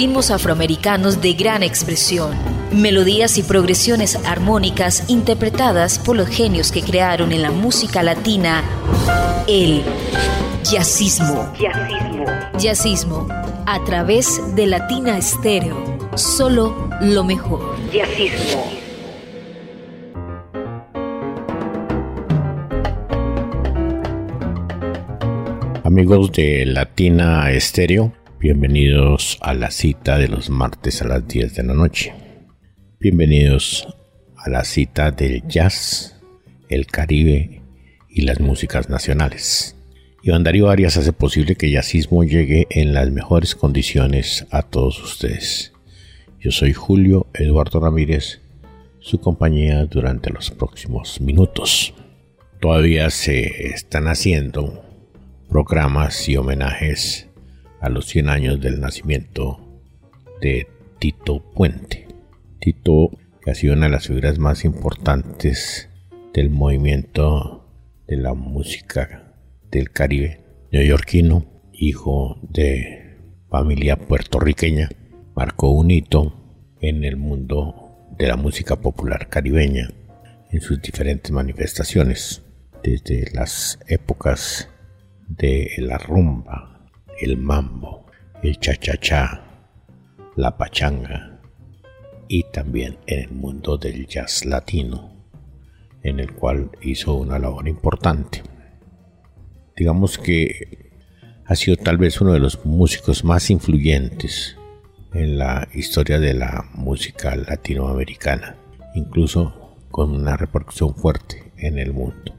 ritmos afroamericanos de gran expresión, melodías y progresiones armónicas interpretadas por los genios que crearon en la música latina el jazzismo. Jazzismo a través de Latina Estéreo, solo lo mejor. Jazzismo. Amigos de Latina Estéreo, bienvenidos a la cita de los martes a las 10 de la noche. Bienvenidos a la cita del jazz, el Caribe y las músicas nacionales. Iván Darío Arias hace posible que Jazzismo llegue en las mejores condiciones a todos ustedes. Yo soy Julio Eduardo Ramírez, su compañía durante los próximos minutos. Todavía se están haciendo programas y homenajes a los 100 años del nacimiento de Tito Puente. Tito, que ha sido una de las figuras más importantes del movimiento de la música del Caribe neoyorquino, hijo de familia puertorriqueña, marcó un hito en el mundo de la música popular caribeña en sus diferentes manifestaciones, desde las épocas de la rumba, el mambo, el cha-cha-cha, la pachanga y también en el mundo del jazz latino, en el cual hizo una labor importante. Digamos que ha sido tal vez uno de los músicos más influyentes en la historia de la música latinoamericana, incluso con una repercusión fuerte en el mundo.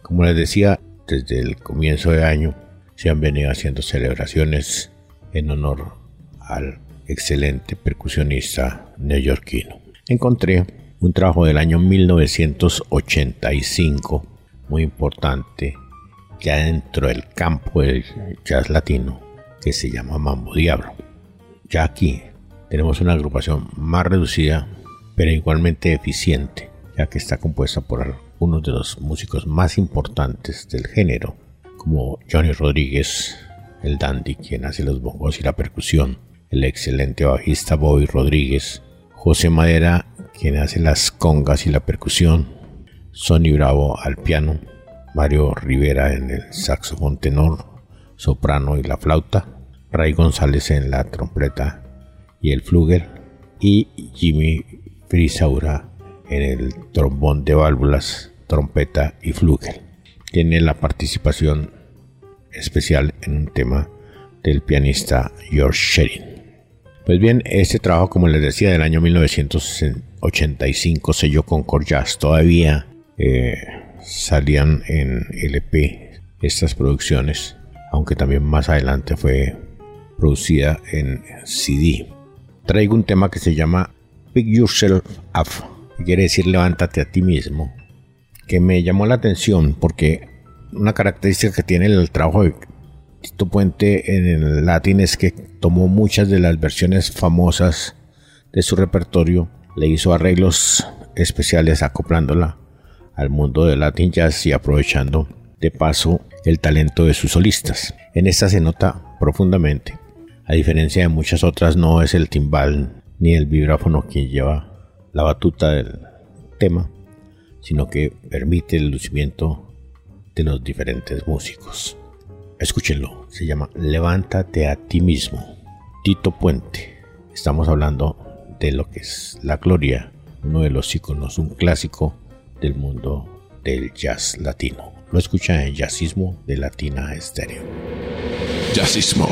Como les decía, desde el comienzo de año se han venido haciendo celebraciones en honor al excelente percusionista neoyorquino. Encontré un trabajo del año 1985 muy importante ya dentro del campo del jazz latino que se llama Mambo Diablo. Ya aquí tenemos una agrupación más reducida pero igualmente eficiente, ya que está compuesta por uno de los músicos más importantes del género, como Johnny Rodríguez, el dandy quien hace los bongos y la percusión, el excelente bajista Bobby Rodríguez, José Madera quien hace las congas y la percusión, Sonny Bravo al piano, Mario Rivera en el saxofón tenor, soprano y la flauta, Ray González en la trompeta y el flúgel, y Jimmy Frisaura en el trombón de válvulas, trompeta y flúgel. Tiene la participación especial en un tema del pianista George Shearing. Pues bien, este trabajo, como les decía, del año 1985, sello Concord Jazz. Todavía salían en LP estas producciones, aunque también más adelante fue producida en CD. Traigo un tema que se llama Pick Yourself Up, quiere decir levántate a ti mismo, que me llamó la atención porque una característica que tiene el trabajo de Tito Puente en el Latin es que tomó muchas de las versiones famosas de su repertorio, le hizo arreglos especiales acoplándola al mundo del Latin Jazz y aprovechando de paso el talento de sus solistas. En esta se nota profundamente, a diferencia de muchas otras, no es el timbal ni el vibráfono quien lleva la batuta del tema, sino que permite el lucimiento de los diferentes músicos. Escúchenlo, se llama Levántate a ti mismo, Tito Puente. Estamos hablando de lo que es la gloria, uno de los íconos, un clásico del mundo del jazz latino. Lo escuchan en Jazzismo de Latina Estéreo. Jazzismo.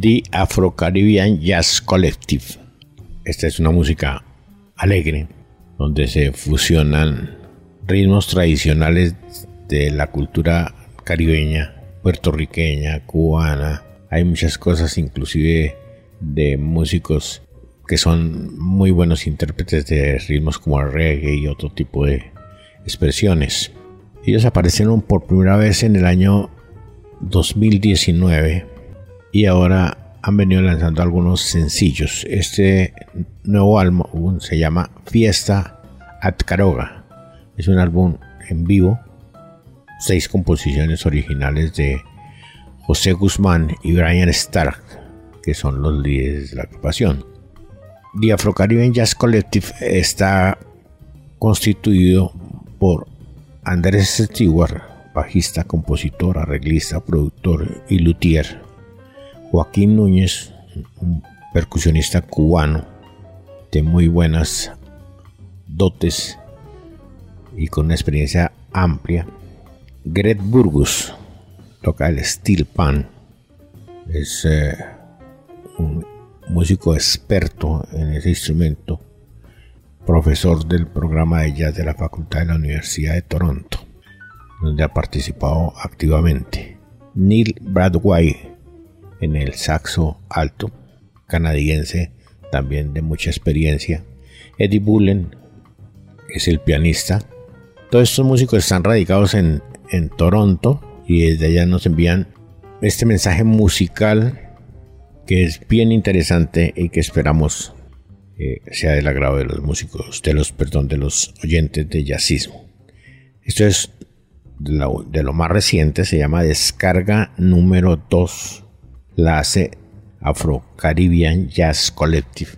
The Afro-Caribbean Jazz Collective. Esta es una música alegre, donde se fusionan ritmos tradicionales de la cultura caribeña, puertorriqueña, cubana. Hay muchas cosas, inclusive de músicos que son muy buenos intérpretes de ritmos como el reggae y otro tipo de expresiones. Ellos aparecieron por primera vez en el año 2019 y ahora han venido lanzando algunos sencillos. Este nuevo álbum se llama Fiesta at Caroga. Es un álbum en vivo, 6 composiciones originales de José Guzmán y Brian Stark, que son los líderes de la agrupación. The Afro-Caribbean Jazz Collective está constituido por Andrés Stewart, bajista, compositor, arreglista, productor y luthier; Joaquín Núñez, un percusionista cubano de muy buenas dotes y con una experiencia amplia; Gret Burgos toca el steel pan, es un músico experto en ese instrumento, profesor del programa de jazz de la Facultad de la Universidad de Toronto, donde ha participado activamente; Neil Bradway en el saxo alto, canadiense también de mucha experiencia; Eddie Bullen es el pianista. Todos estos músicos están radicados en Toronto y desde allá nos envían este mensaje musical que es bien interesante y que esperamos sea del agrado de los músicos, de los oyentes de Jazzismo. Esto es de lo más reciente, se llama Descarga número 2, la hace Afro-Caribbean Jazz Collective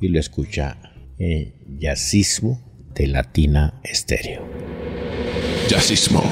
y lo escucha en Jazzismo de Latina Estéreo. Jazzismo.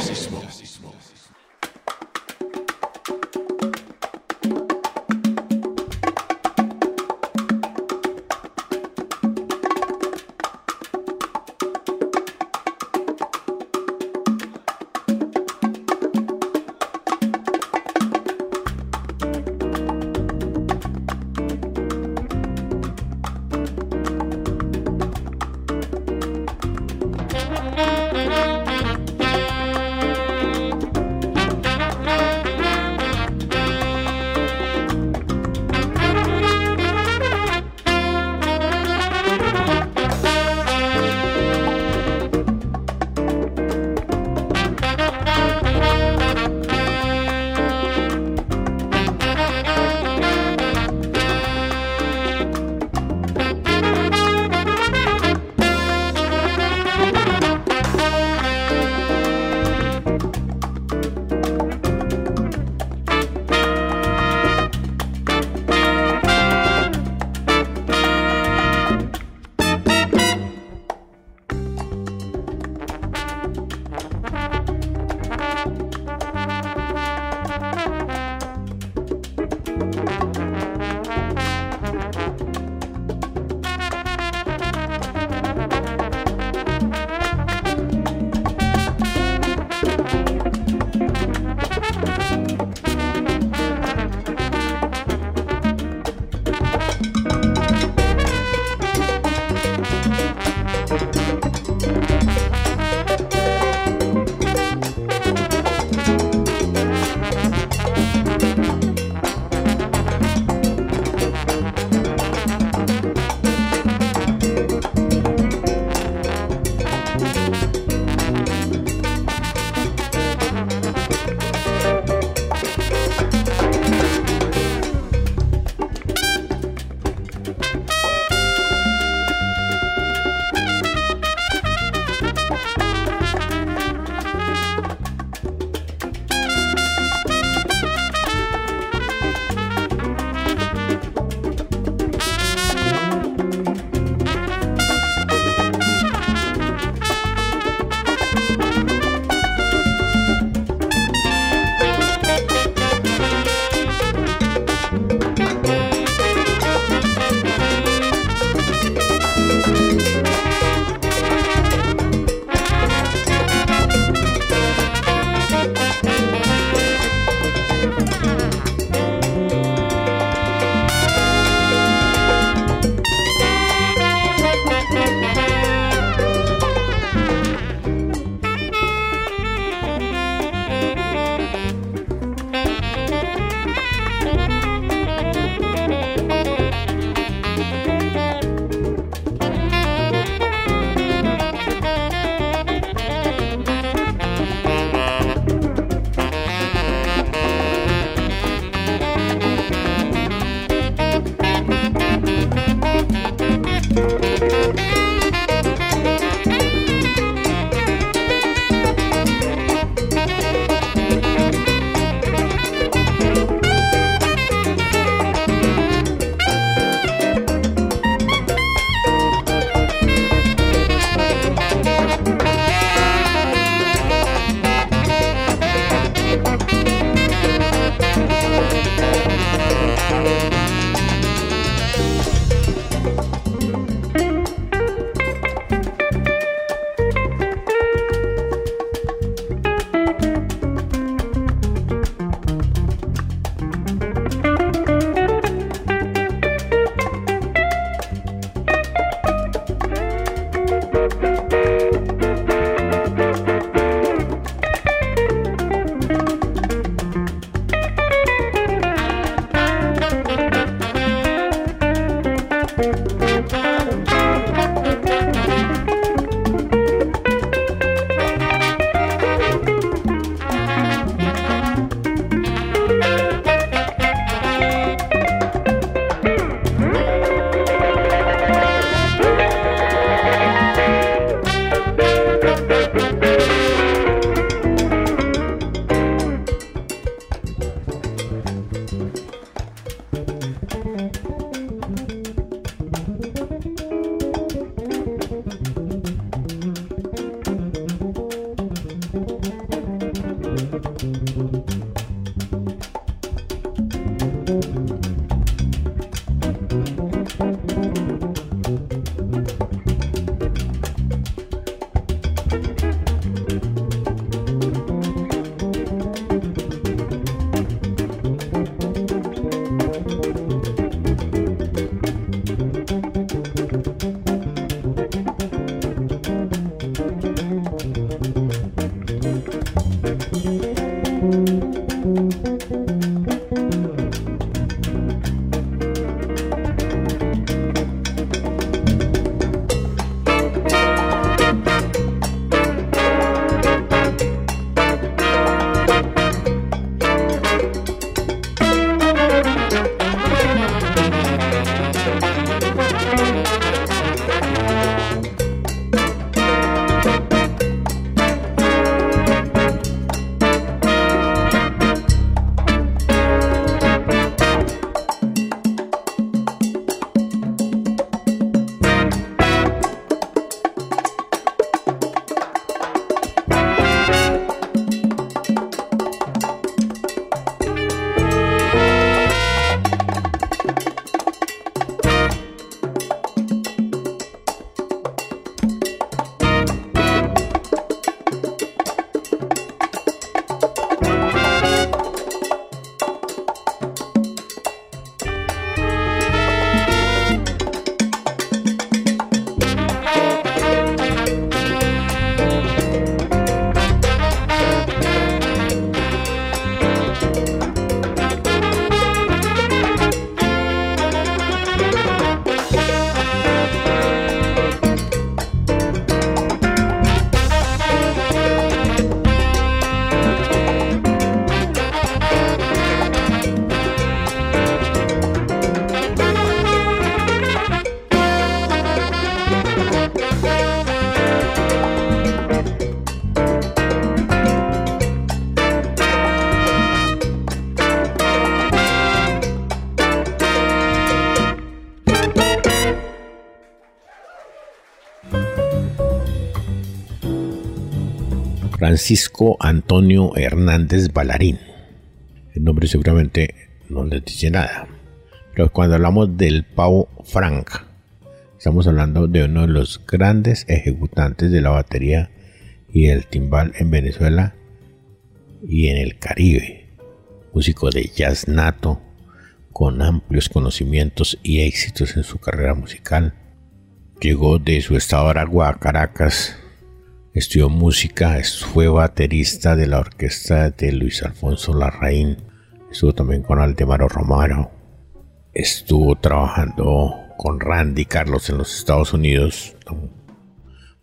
Francisco Antonio Hernández, bailarín. El nombre seguramente no les dice nada, pero cuando hablamos del Pavo Frank, estamos hablando de uno de los grandes ejecutantes de la batería y el timbal en Venezuela y en el Caribe. Músico de jazz nato, con amplios conocimientos y éxitos en su carrera musical. Llegó de su estado Aragua a Caracas. Estudió música, fue baterista de la orquesta de Luis Alfonso Larraín. Estuvo también con Aldemaro Romero. Estuvo trabajando con Randy Carlos en los Estados Unidos. Un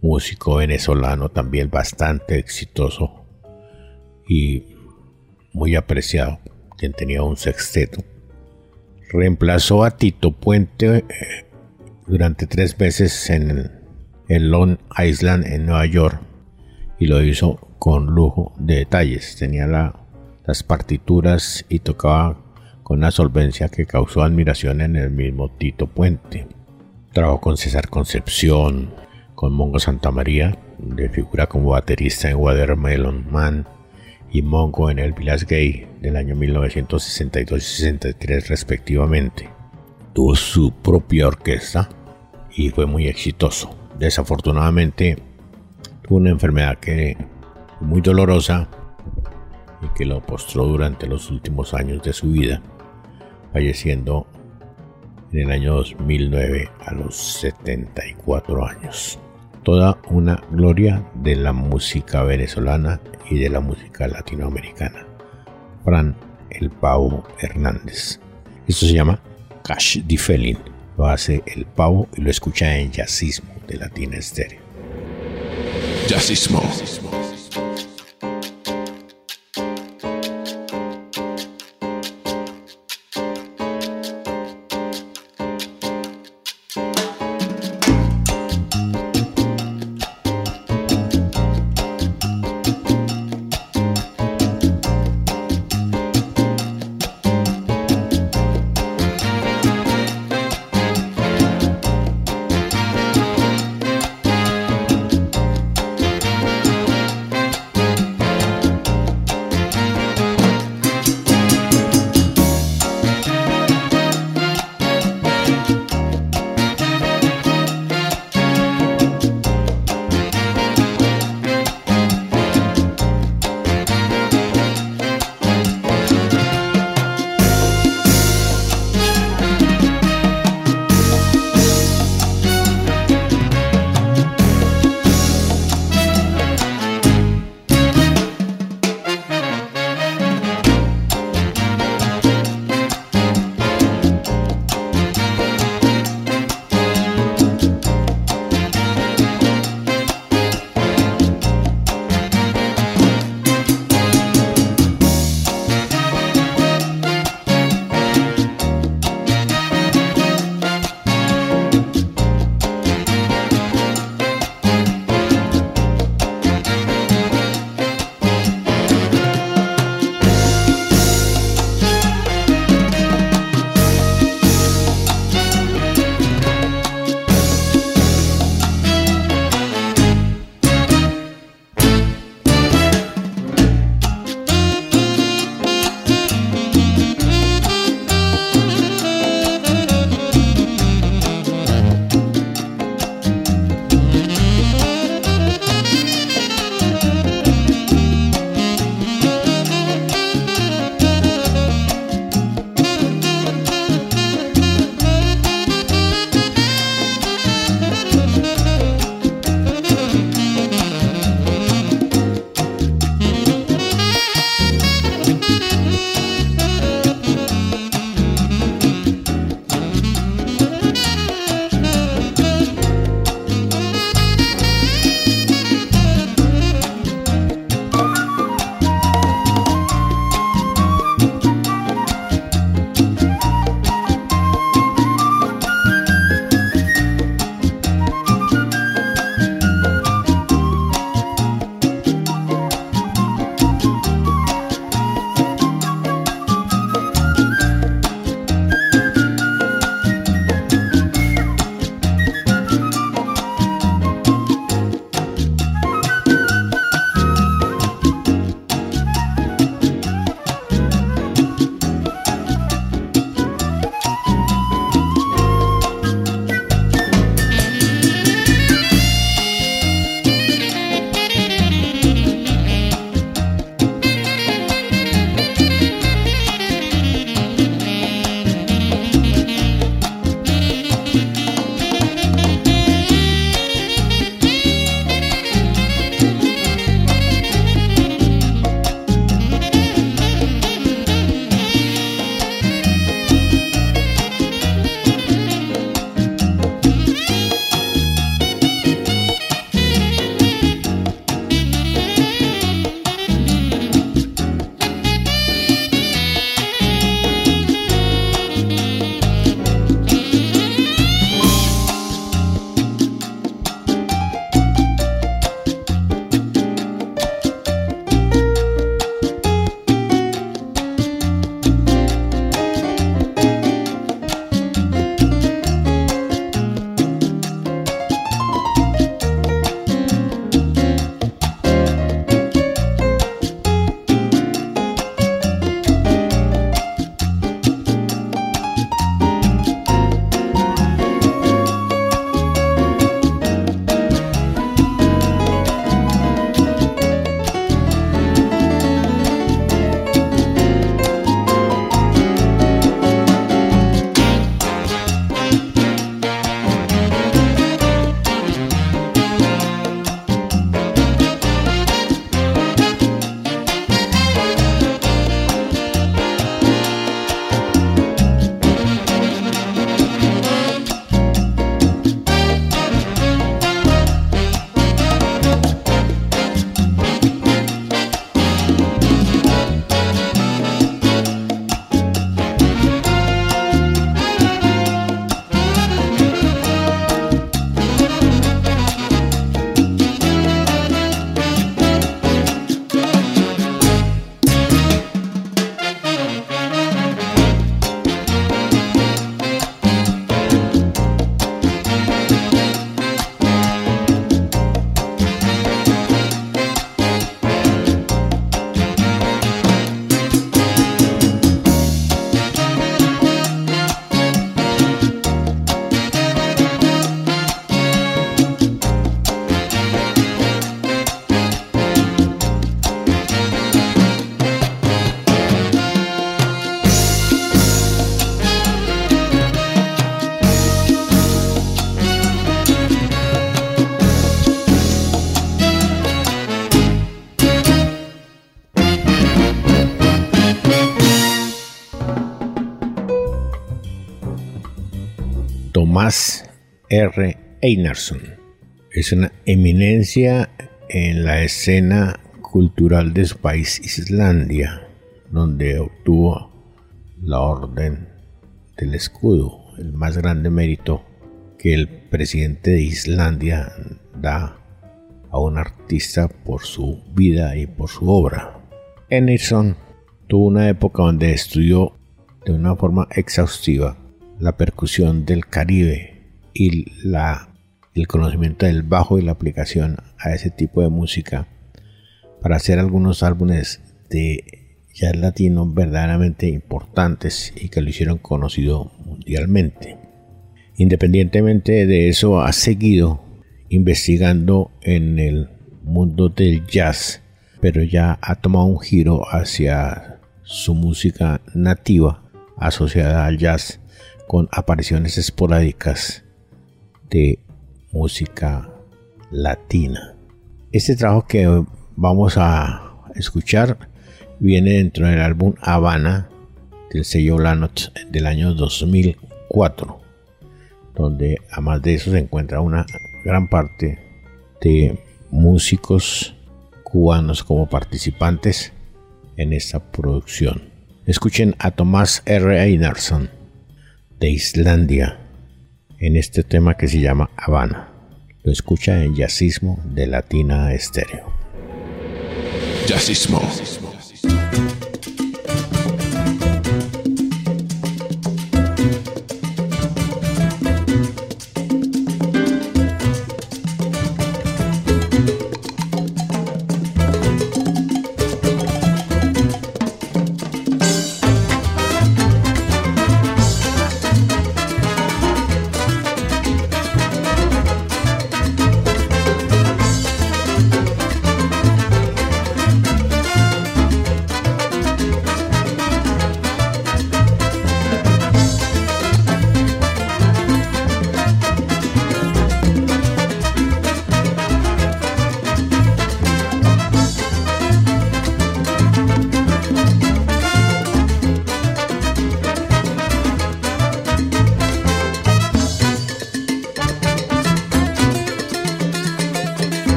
músico venezolano también bastante exitoso y muy apreciado, quien tenía un sexteto. Reemplazó a Tito Puente durante 3 meses en Long Island, en Nueva York, y lo hizo con lujo de detalles. Tenía las partituras y tocaba con una solvencia que causó admiración en el mismo Tito Puente. Trabajó con César Concepción, con Mongo Santa María, de figura como baterista en Watermelon Man, y Mongo en el Village Gay del año 1962 y 63 respectivamente. Tuvo su propia orquesta y fue muy exitoso. Desafortunadamente tuvo una enfermedad que muy dolorosa y que lo postró durante los últimos años de su vida, falleciendo en el año 2009 a los 74 años. Toda una gloria de la música venezolana y de la música latinoamericana. Fran el Pavo Hernández. Esto se llama Cash the Felin. Lo hace el Pavo y lo escucha en Jazzismo de Latina Estéreo. Jazzismo. Tomás R. Einarsson. Es una eminencia en la escena cultural de su país, Islandia, donde obtuvo la Orden del Escudo, el más grande mérito que el presidente de Islandia da a un artista por su vida y por su obra. Einarsson tuvo una época donde estudió de una forma exhaustiva la percusión del Caribe y el conocimiento del bajo y la aplicación a ese tipo de música para hacer algunos álbumes de jazz latino verdaderamente importantes y que lo hicieron conocido mundialmente. Independientemente de eso, ha seguido investigando en el mundo del jazz, pero ya ha tomado un giro hacia su música nativa asociada al jazz, con apariciones esporádicas de música latina. Este trabajo que vamos a escuchar viene dentro del álbum Habana del sello Lanox del año 2004, donde además de eso se encuentra una gran parte de músicos cubanos como participantes en esta producción. Escuchen a Tomás R. Einarsson de Islandia en este tema que se llama Habana. Lo escucha en Jazzismo de Latina Estéreo. Jazzismo.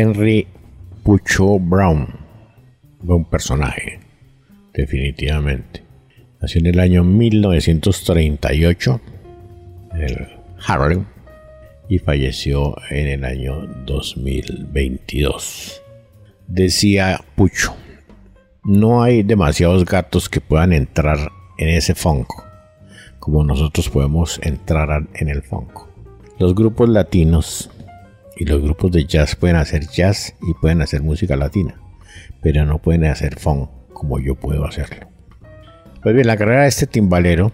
Henry Pucho Brown. Buen personaje, definitivamente. Nació en el año 1938 en el Harlem y falleció en el año 2022. Decía Pucho: no hay demasiados gatos que puedan entrar en ese funko como nosotros podemos entrar en el funko. Los grupos latinos y los grupos de jazz pueden hacer jazz y pueden hacer música latina, pero no pueden hacer funk como yo puedo hacerlo. Pues bien, la carrera de este timbalero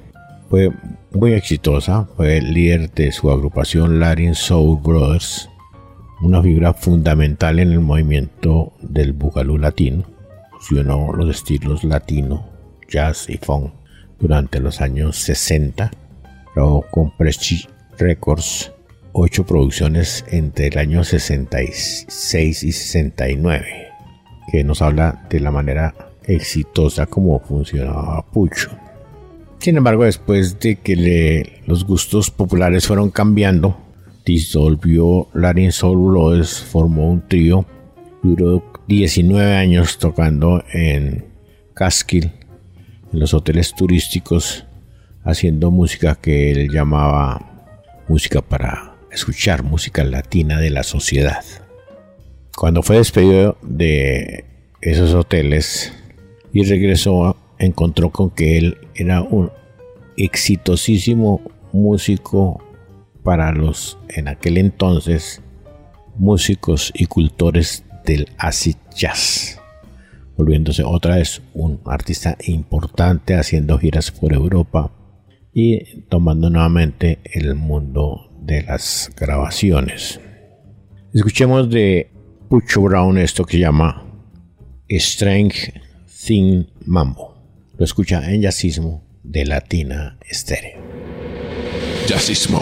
fue muy exitosa. Fue el líder de su agrupación Latin Soul Brothers, una figura fundamental en el movimiento del bugalú latino. Fusionó los estilos latino, jazz y funk durante los años 60. Trabajó con Prestige Records 8 producciones entre el año 66 y 69, que nos habla de la manera exitosa como funcionaba Pucho. Sin embargo, después de que los gustos populares fueron cambiando, disolvió Latin Soul Brothers, formó un trío, duró 19 años tocando en Catskill, en los hoteles turísticos, haciendo música que él llamaba música para escuchar, música latina de la sociedad. Cuando fue despedido de esos hoteles y regresó, encontró con que él era un exitosísimo músico para los, en aquel entonces, músicos y cultores del acid jazz, volviéndose otra vez un artista importante, haciendo giras por Europa y tomando nuevamente el mundo de las grabaciones. Escuchemos de Pucho Brown esto que se llama Strange Thing Mambo. Lo escucha en Jazzismo de Latina Estéreo. Jazzismo.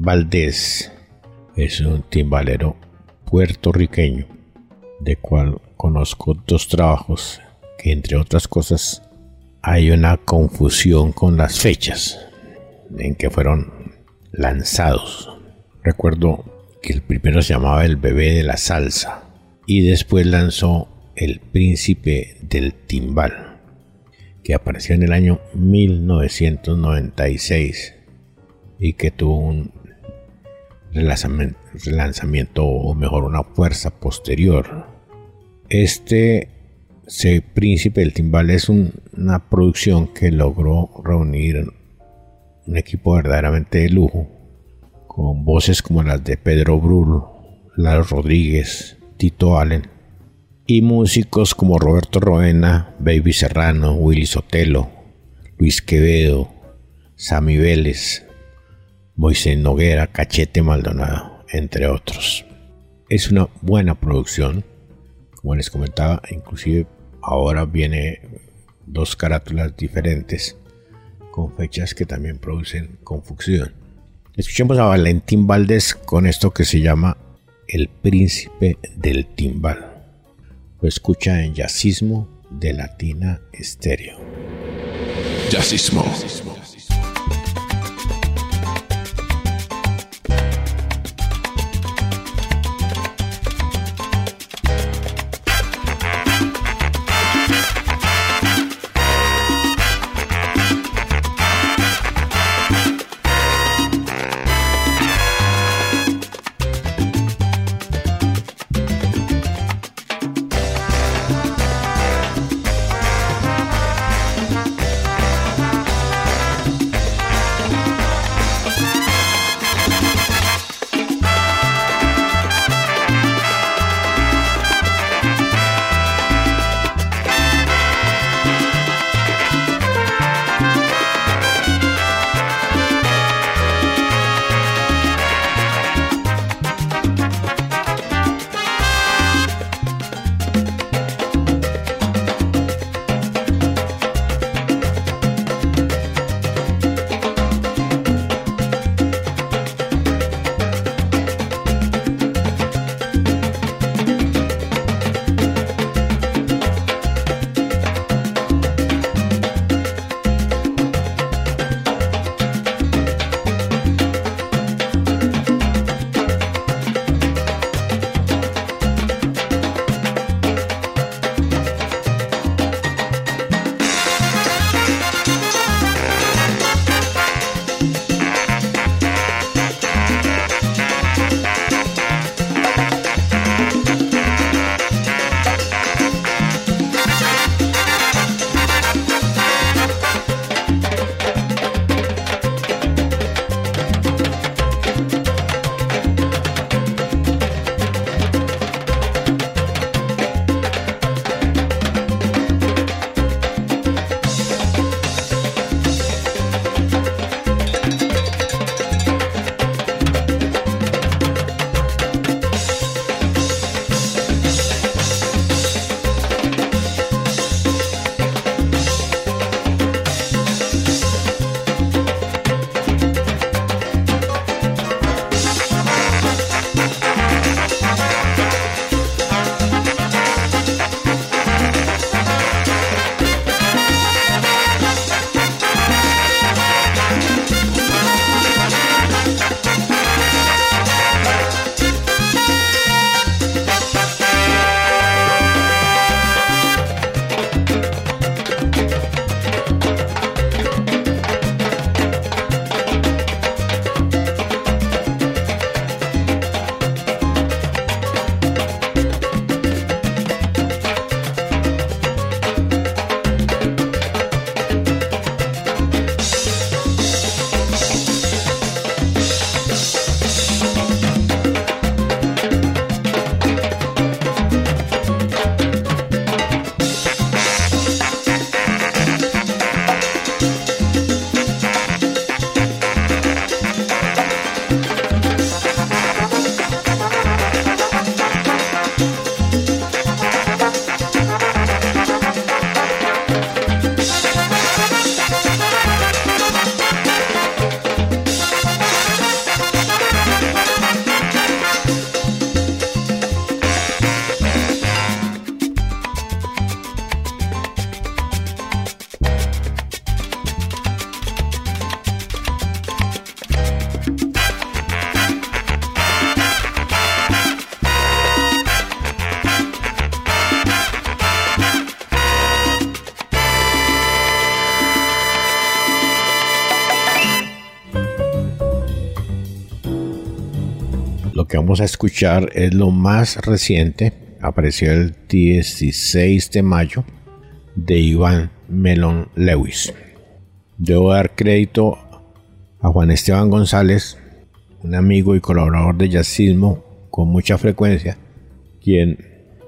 Valdés es un timbalero puertorriqueño, de cual conozco 2 trabajos que, entre otras cosas, hay una confusión con las fechas en que fueron lanzados. Recuerdo que el primero se llamaba El Bebé de la Salsa y después lanzó El Príncipe del Timbal, que apareció en el año 1996 y que tuvo un relanzamiento, o mejor, una fuerza posterior. Este Príncipe del Timbal es una producción que logró reunir un equipo verdaderamente de lujo, con voces como las de Pedro Brul, Lalo Rodríguez, Tito Allen, y músicos como Roberto Roena, Baby Serrano, Willy Sotelo, Luis Quevedo, Sammy Vélez, Moisés Noguera, Cachete Maldonado, entre otros. Es una buena producción, como les comentaba, inclusive ahora viene dos carátulas diferentes, con fechas que también producen confusión. Escuchemos a Valentín Valdés con esto que se llama El Príncipe del Timbal. Lo escucha en Jazzismo de Latina Estéreo. Jazzismo. que vamos a escuchar es lo más reciente, apareció el 16 de mayo, de Iván Melón Lewis. Debo dar crédito a Juan Esteban González, un amigo y colaborador de Jazzismo con mucha frecuencia, quien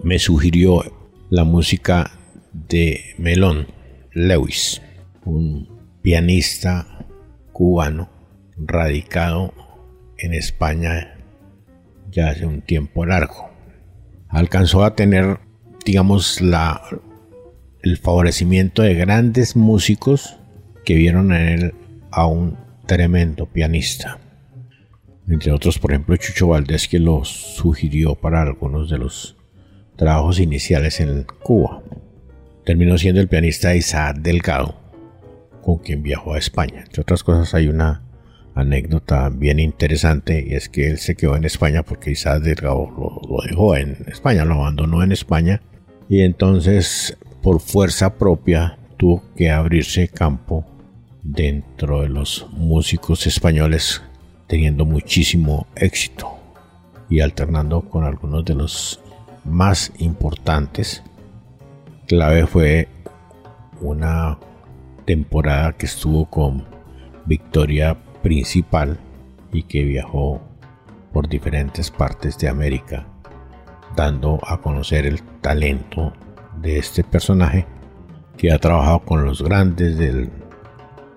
me sugirió la música de Melón Lewis, un pianista cubano radicado en España ya hace un tiempo largo. Alcanzó a tener, digamos, el favorecimiento de grandes músicos que vieron en él a un tremendo pianista. Entre otros, por ejemplo, Chucho Valdés, que lo sugirió para algunos de los trabajos iniciales en Cuba. Terminó siendo el pianista Isaac Delgado, con quien viajó a España. Entre otras cosas, hay una anécdota bien interesante, y es que él se quedó en España porque Isaac Delgado lo dejó en España, lo abandonó en España, y entonces por fuerza propia tuvo que abrirse campo dentro de los músicos españoles, teniendo muchísimo éxito y alternando con algunos de los más importantes. Clave fue una temporada que estuvo con Victoria Principal y que viajó por diferentes partes de América, dando a conocer el talento de este personaje que ha trabajado con los grandes del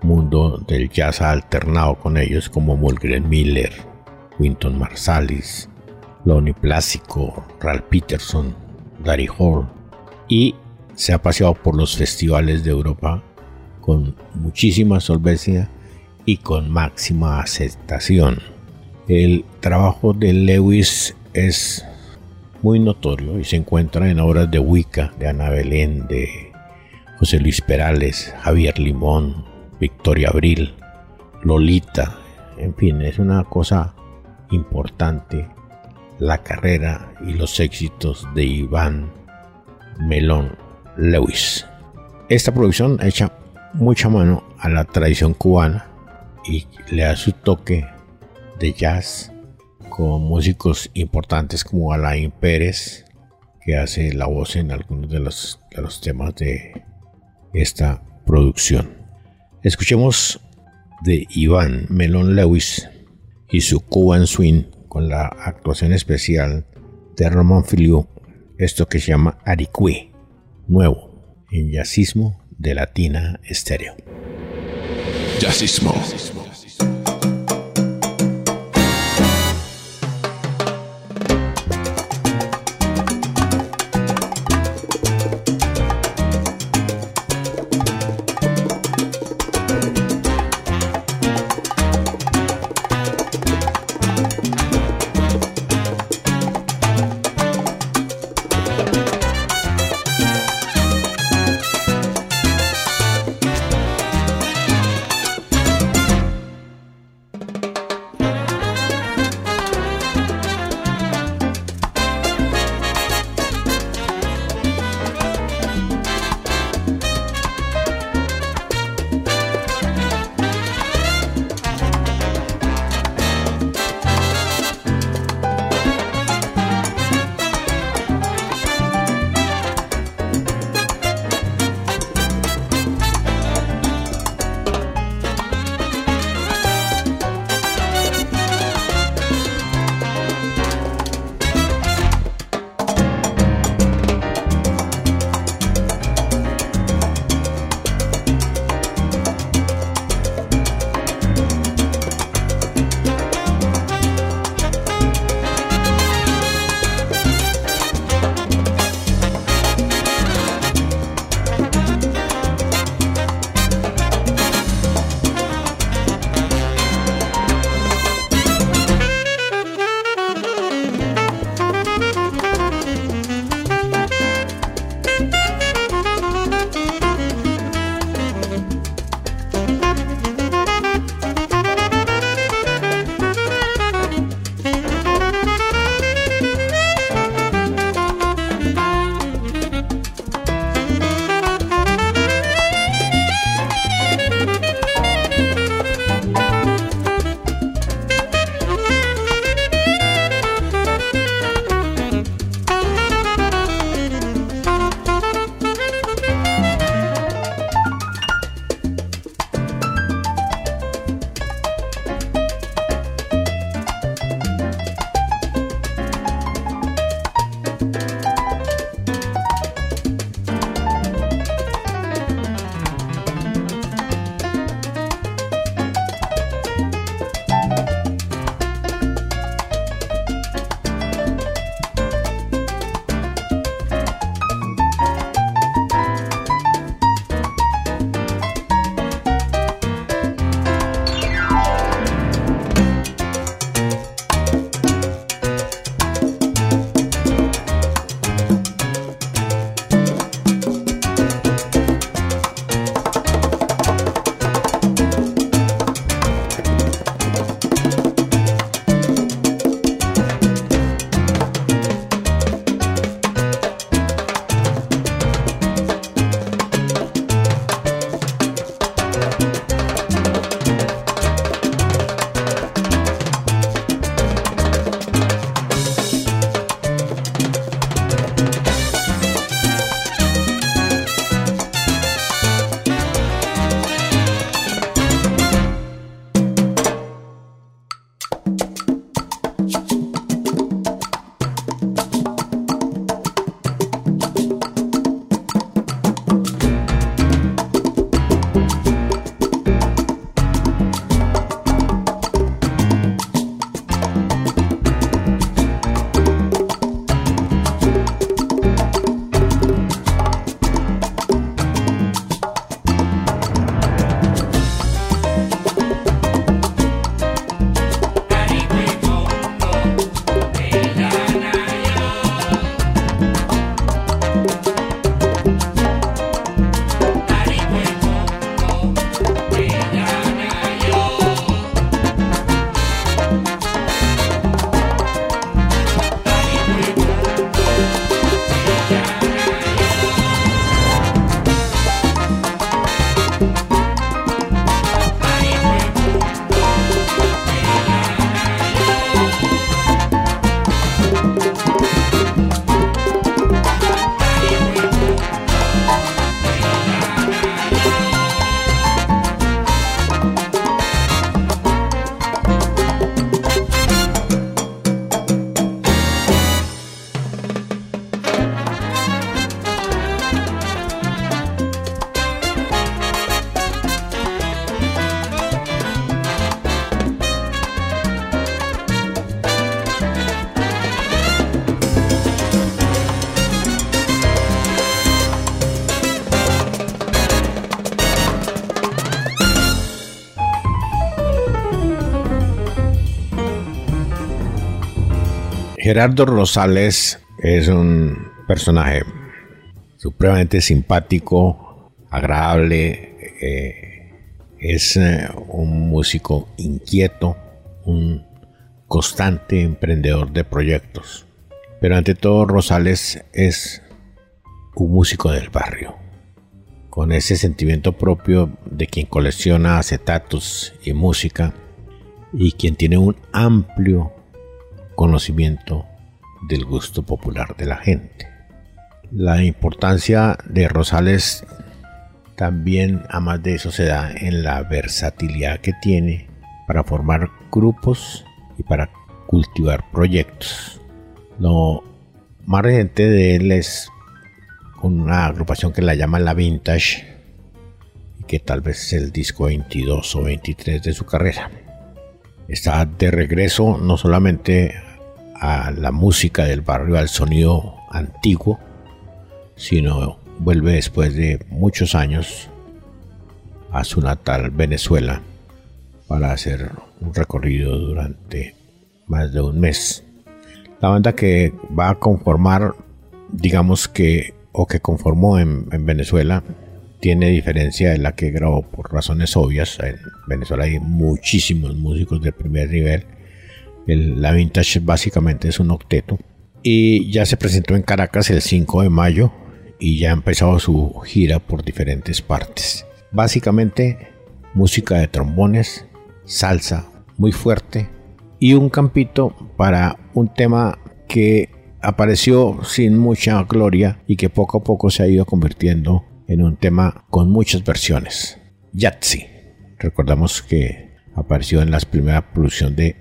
mundo del jazz, ha alternado con ellos como Mulgrew Miller, Wynton Marsalis, Lonnie Plácico, Ralph Peterson, Daryl Hall, y se ha paseado por los festivales de Europa con muchísima solvencia y con máxima aceptación. El trabajo de Lewis es muy notorio y se encuentra en obras de Wicca, de Ana Belén, de José Luis Perales, Javier Limón, Victoria Abril, Lolita, en fin, es una cosa importante la carrera y los éxitos de Iván Melón Lewis. Esta producción echa mucha mano a la tradición cubana y le da su toque de jazz con músicos importantes como Alain Pérez, que hace la voz en algunos de los temas de esta producción. Escuchemos de Iván Melón Lewis y su Cuban Swing, con la actuación especial de Roman Filiu, esto que se llama Aricuí, nuevo en Jazzismo de Latina Estéreo. Jazzismo. Gerardo Rosales es un personaje supremamente simpático, agradable, es un músico inquieto, un constante emprendedor de proyectos. Pero ante todo, Rosales es un músico del barrio, con ese sentimiento propio de quien colecciona acetatos y música y quien tiene un amplio conocimiento del gusto popular de la gente. La importancia de Rosales también, además de eso, se da en la versatilidad que tiene para formar grupos y para cultivar proyectos. Lo más reciente de él es una agrupación que la llaman la Vintage, y que tal vez es el disco 22 o 23 de su carrera. Está de regreso no solamente a la música del barrio, al sonido antiguo, sino vuelve después de muchos años a su natal Venezuela para hacer un recorrido durante más de un mes. La banda que va a conformar, digamos que, o que conformó en Venezuela, tiene diferencia de la que grabó por razones obvias. En Venezuela hay muchísimos músicos de primer nivel. La Vintage básicamente es un octeto. Y ya se presentó en Caracas el 5 de mayo y ya ha empezado su gira por diferentes partes. Básicamente música de trombones, salsa muy fuerte y un campito para un tema que apareció sin mucha gloria y que poco a poco se ha ido convirtiendo en un tema con muchas versiones. Yatsi. Recordamos que apareció en la primera producción de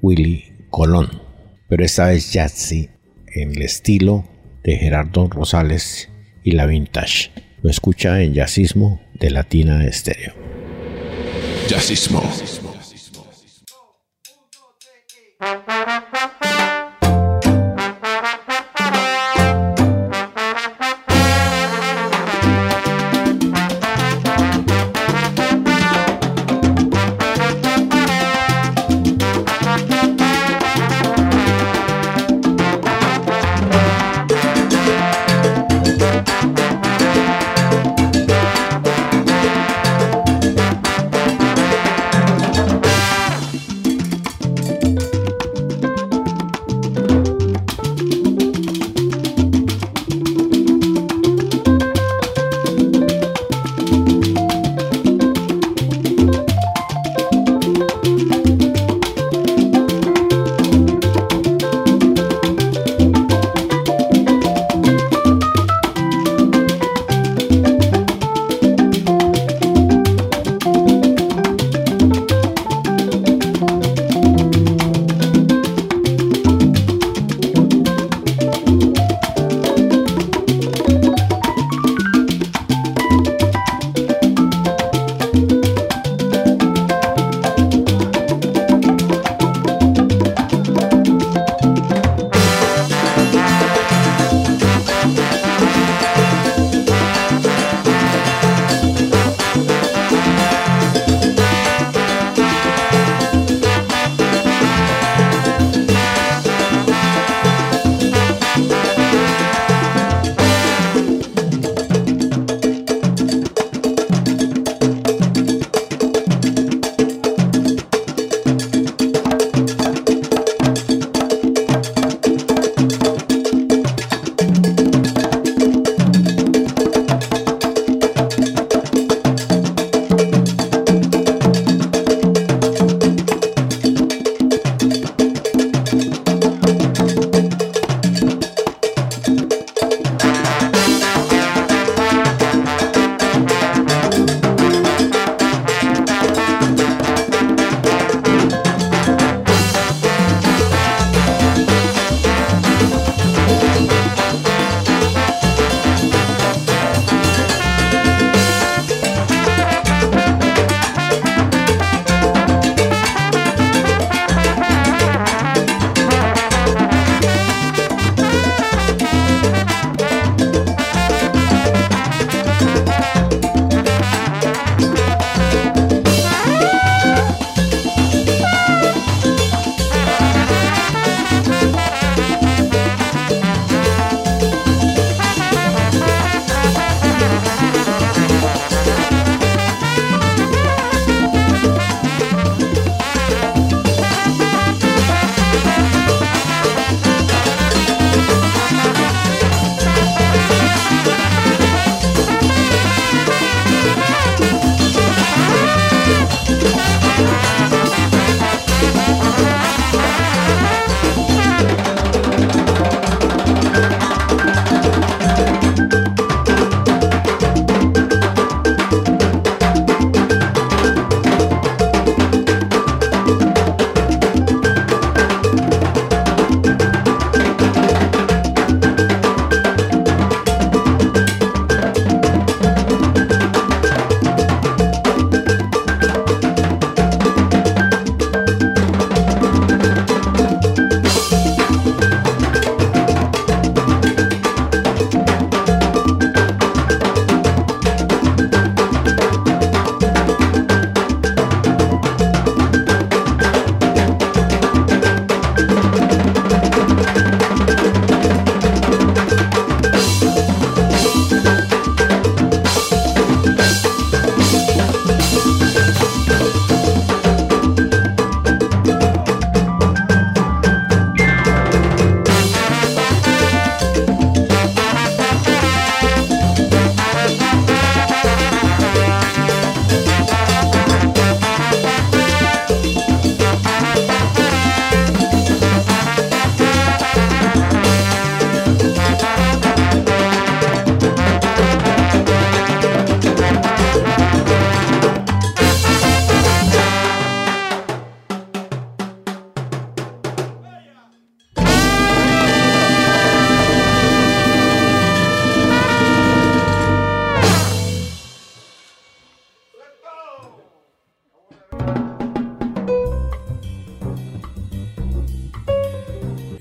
Willy Colón, pero esta vez Yatsi en el estilo de Gerardo Rosales y la Vintage. Lo escucha en Jazzismo de Latina Estéreo. Jazzismo.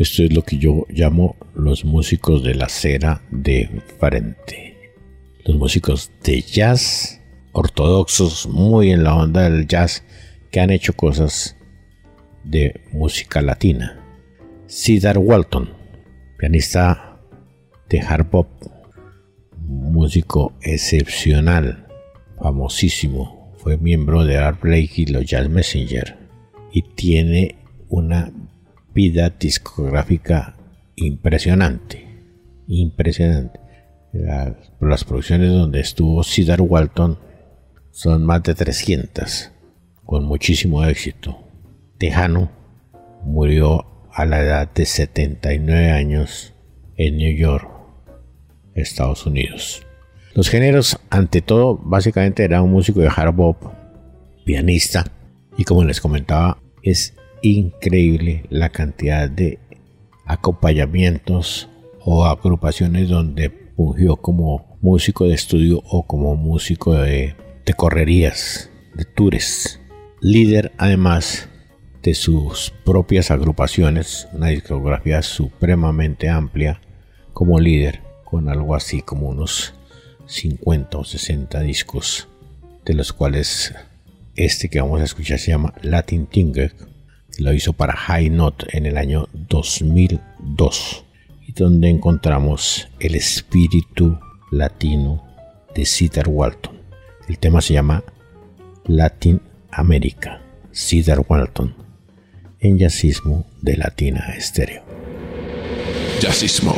Esto es lo que yo llamo los músicos de la acera de enfrente. Los músicos de jazz ortodoxos, muy en la onda del jazz, que han hecho cosas de música latina. Cedar Walton, pianista de hard bop, músico excepcional, famosísimo, fue miembro de Art Blakey y los Jazz Messenger, y tiene una vida discográfica impresionante, impresionante. Las producciones donde estuvo Cedar Walton son más de 300, con muchísimo éxito. Tejano, murió a la edad de 79 años en New York, Estados Unidos. Los géneros, ante todo, básicamente era un músico de hard bop, pianista, y como les comentaba, es increíble la cantidad de acompañamientos o agrupaciones donde fungió como músico de estudio o como músico de correrías, de tours. Líder, además, de sus propias agrupaciones, una discografía supremamente amplia como líder, con algo así como unos 50 o 60 discos, de los cuales este que vamos a escuchar se llama Latin Tingle. Lo hizo para High Note en el año 2002, y donde encontramos el espíritu latino de Cedar Walton. El tema se llama Latin America, Cedar Walton, en Jazzismo de Latina Estéreo. Jazzismo.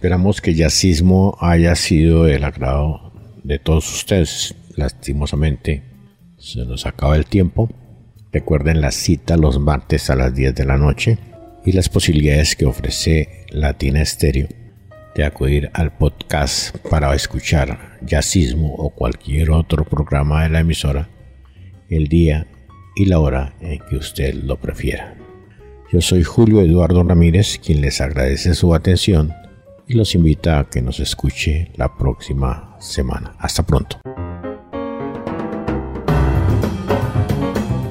Esperamos que Jazzismo haya sido del agrado de todos ustedes. Lastimosamente se nos acaba el tiempo. Recuerden la cita los martes a las 10 de la noche y las posibilidades que ofrece Latina Estéreo de acudir al podcast para escuchar Jazzismo o cualquier otro programa de la emisora el día y la hora en que usted lo prefiera. Yo soy Julio Eduardo Ramírez, quien les agradece su atención y los invita a que nos escuche la próxima semana. Hasta pronto.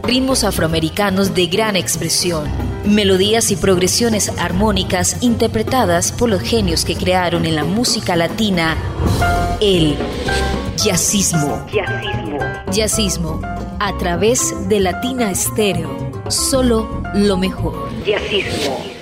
Ritmos afroamericanos de gran expresión, melodías y progresiones armónicas interpretadas por los genios que crearon en la música latina el jazzismo. Jazzismo a través de Latina Estéreo. Solo lo mejor. Jazzismo.